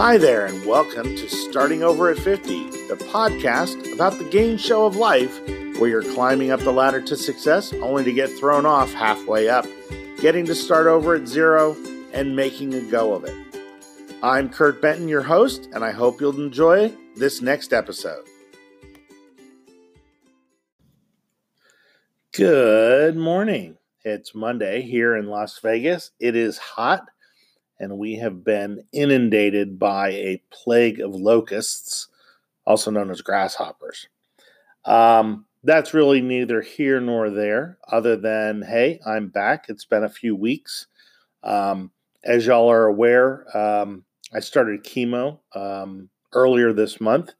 Hi there, and welcome to Starting Over at 50, the podcast about the game show of life, where you're climbing up the ladder to success only to get thrown off halfway up, getting to start over at zero, and making a go of it. I'm Kurt Benton, your host, and I hope you'll enjoy this next episode. Good morning. It's Monday here in Las Vegas. It is hot. And we have been inundated by a plague of locusts, also known as grasshoppers. That's really neither here nor there, other than, hey, I'm back. It's been a few weeks. As y'all are aware, I started chemo earlier this month.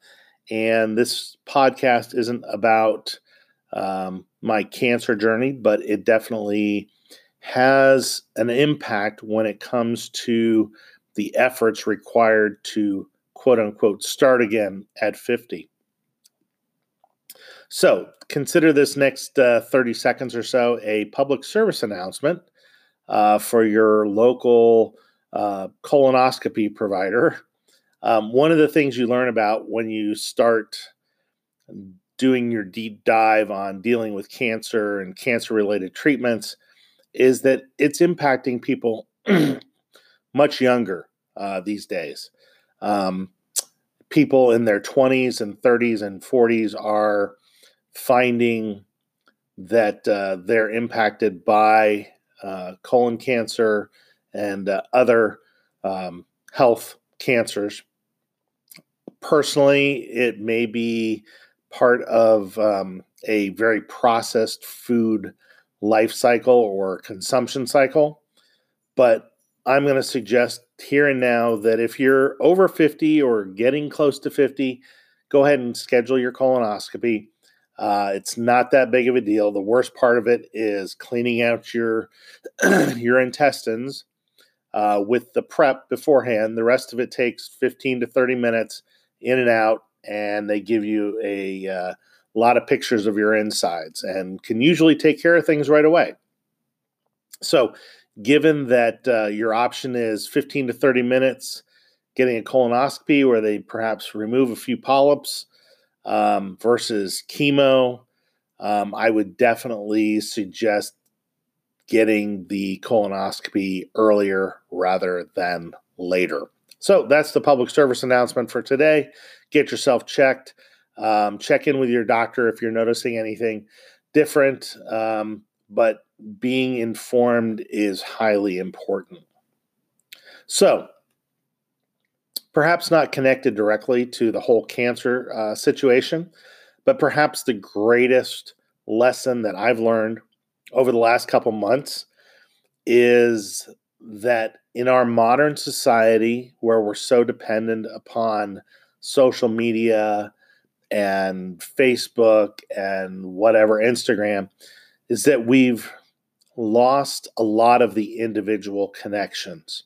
And this podcast isn't about my cancer journey, but it definitely has an impact when it comes to the efforts required to quote-unquote start again at 50. So consider this next 30 seconds or so a public service announcement for your local colonoscopy provider. One of the things you learn about when you start doing your deep dive on dealing with cancer and cancer-related treatments is that it's impacting people much younger these days. People in their 20s and 30s and 40s are finding that they're impacted by colon cancer and other health cancers. Personally, it may be part of a very processed food life cycle or consumption cycle, but I'm going to suggest here and now that if you're over 50 or getting close to 50, go ahead and schedule your colonoscopy. It's not that big of a deal. The worst part of it is cleaning out your your intestines with the prep beforehand. The rest of it takes 15 to 30 minutes in and out, and they give you a lot of pictures of your insides and can usually take care of things right away. So given that your option is 15 to 30 minutes, getting a colonoscopy where they perhaps remove a few polyps versus chemo, I would definitely suggest getting the colonoscopy earlier rather than later. So that's the public service announcement for today. Get yourself checked. Check in with your doctor if you're noticing anything different, but being informed is highly important. So, perhaps not connected directly to the whole cancer situation, but perhaps the greatest lesson that I've learned over the last couple months is that in our modern society, where we're so dependent upon social media and Facebook and whatever, Instagram, is that we've lost a lot of the individual connections.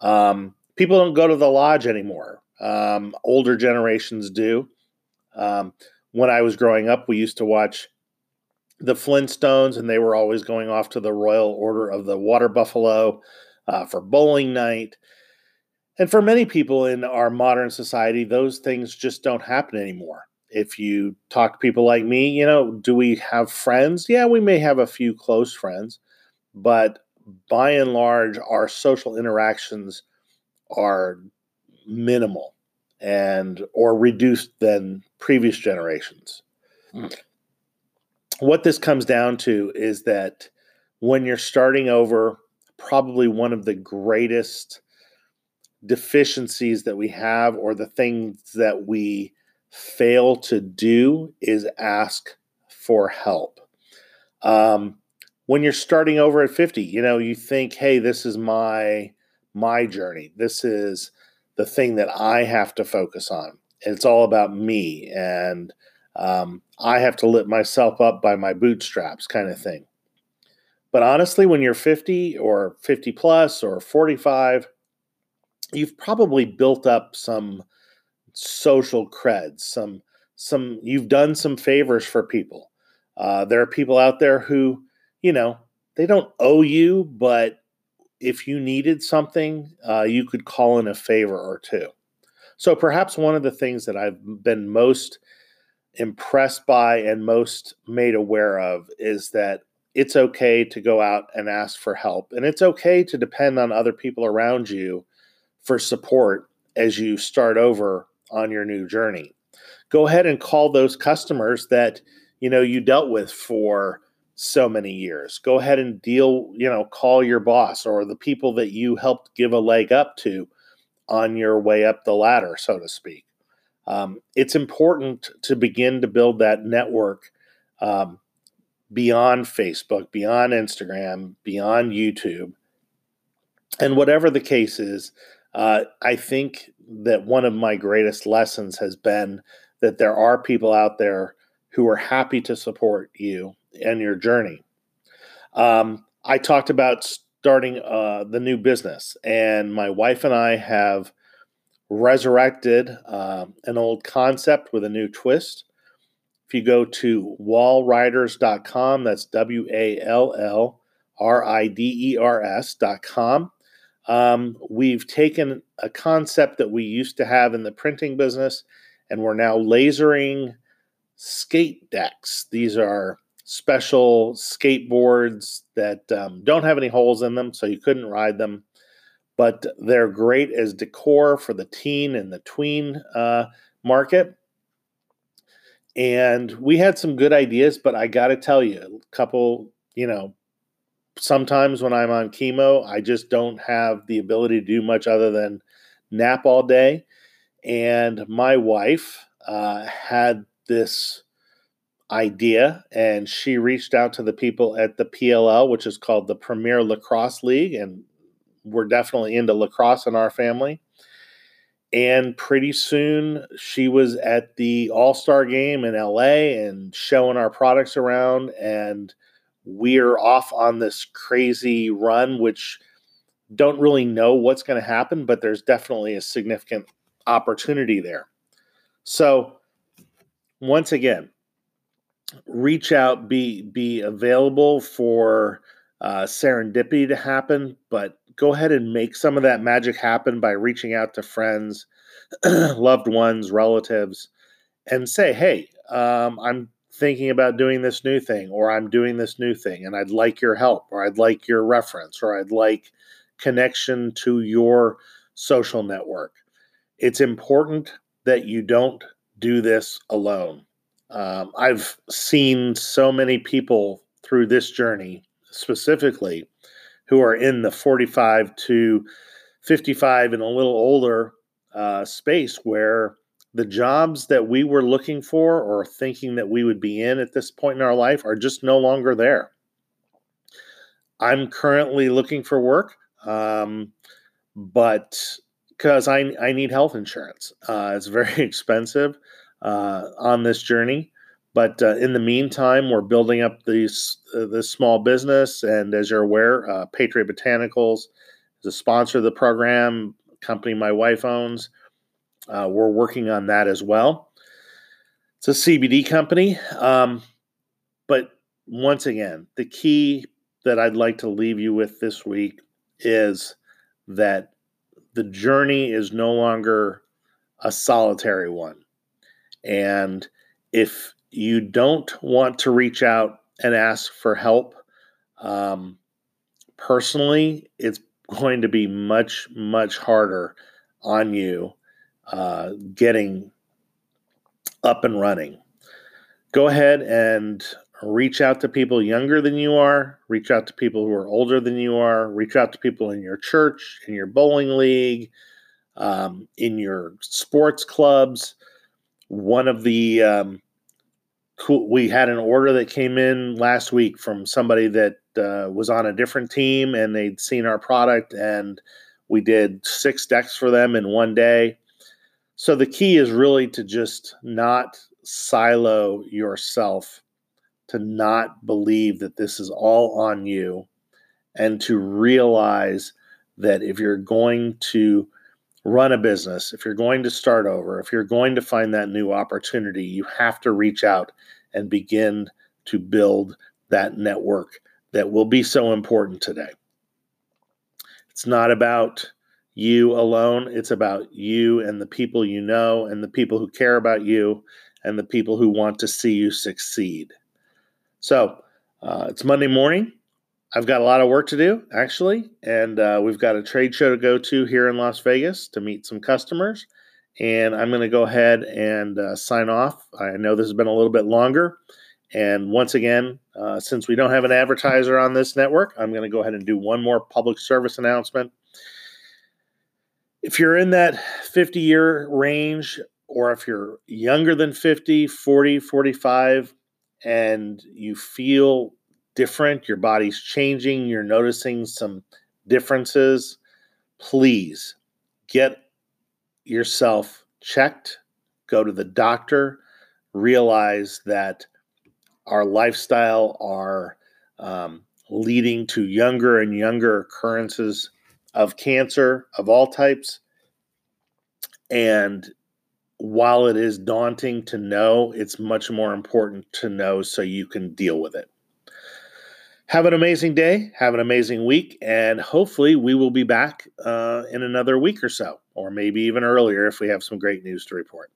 People don't go to the lodge anymore. Older generations do. When I was growing up, we used to watch the Flintstones, and they were always going off to the Royal Order of the Water Buffalo for bowling night. And for many people in our modern society, those things just don't happen anymore. If you talk to people like me, you know, do we have friends? Yeah, we may have a few close friends, but by and large, our social interactions are minimal and or reduced than previous generations. What this comes down to is that when you're starting over, probably one of the greatest deficiencies that we have, or the things that we fail to do, is ask for help. When you're starting over at 50, you know, you think, hey, this is my journey. This is the thing that I have to focus on. It's all about me, and I have to lift myself up by my bootstraps kind of thing. But honestly, when you're 50 or 50 plus or 45, you've probably built up some social cred, some you've done some favors for people. There are people out there who, you know, they don't owe you, but if you needed something, you could call in a favor or two. So perhaps one of the things that I've been most impressed by and most made aware of is that it's okay to go out and ask for help. And it's okay to depend on other people around you for support as you start over on your new journey. Go ahead and call those customers that, you know, you dealt with for so many years. Go ahead and call your boss or the people that you helped give a leg up to on your way up the ladder, so to speak. It's important to begin to build that network beyond Facebook, beyond Instagram, beyond YouTube. And whatever the case is, I think that one of my greatest lessons has been that there are people out there who are happy to support you and your journey. I talked about starting the new business, and my wife and I have resurrected an old concept with a new twist. If you go to wallriders.com, that's wallriders.com, we've taken a concept that we used to have in the printing business, and we're now lasering skate decks. These are special skateboards that don't have any holes in them, so you couldn't ride them. But they're great as decor for the teen and the tween market. And we had some good ideas, but I got to tell you, sometimes when I'm on chemo, I just don't have the ability to do much other than nap all day. And my wife had this idea, and she reached out to the people at the PLL, which is called the Premier Lacrosse League, and we're definitely into lacrosse in our family. And pretty soon she was at the All-Star game in LA and showing our products around, and we're off on this crazy run, which don't really know what's going to happen, but there's definitely a significant opportunity there. So once again, reach out, be available for serendipity to happen, but go ahead and make some of that magic happen by reaching out to friends, loved ones, relatives, and say, hey, I'm thinking about doing this new thing, or I'm doing this new thing, and I'd like your help, or I'd like your reference, or I'd like connection to your social network. It's important that you don't do this alone. I've seen so many people through this journey specifically who are in the 45 to 55 and a little older space, where the jobs that we were looking for or thinking that we would be in at this point in our life are just no longer there. I'm currently looking for work, but because I need health insurance. It's very expensive on this journey. But in the meantime, we're building up this small business. And as you're aware, Patriot Botanicals is a sponsor of the program, a company my wife owns. We're working on that as well. It's a CBD company. But once again, the key that I'd like to leave you with this week is that the journey is no longer a solitary one. And if you don't want to reach out and ask for help, personally, it's going to be much, much harder on you getting up and running. Go ahead and reach out to people younger than you are, reach out to people who are older than you are, reach out to people in your church, in your bowling league, in your sports clubs. One of the we had an order that came in last week from somebody that was on a different team, and they'd seen our product, and we did 6 decks for them in one day. So the key is really to just not silo yourself, to not believe that this is all on you, and to realize that if you're going to run a business, if you're going to start over, if you're going to find that new opportunity, you have to reach out and begin to build that network that will be so important today. It's not about you alone. It's about you and the people you know and the people who care about you and the people who want to see you succeed. So it's Monday morning. I've got a lot of work to do, actually, and we've got a trade show to go to here in Las Vegas to meet some customers, and I'm going to go ahead and sign off. I know this has been a little bit longer, and once again, since we don't have an advertiser on this network, I'm going to go ahead and do one more public service announcement. If you're in that 50-year range, or if you're younger than 50, 40, 45, and you feel different, your body's changing, you're noticing some differences, please get yourself checked, go to the doctor, realize that our lifestyle are leading to younger and younger occurrences of cancer of all types. And while it is daunting to know, it's much more important to know so you can deal with it. Have an amazing day, have an amazing week, and hopefully we will be back in another week or so, or maybe even earlier if we have some great news to report.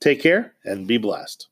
Take care and be blessed.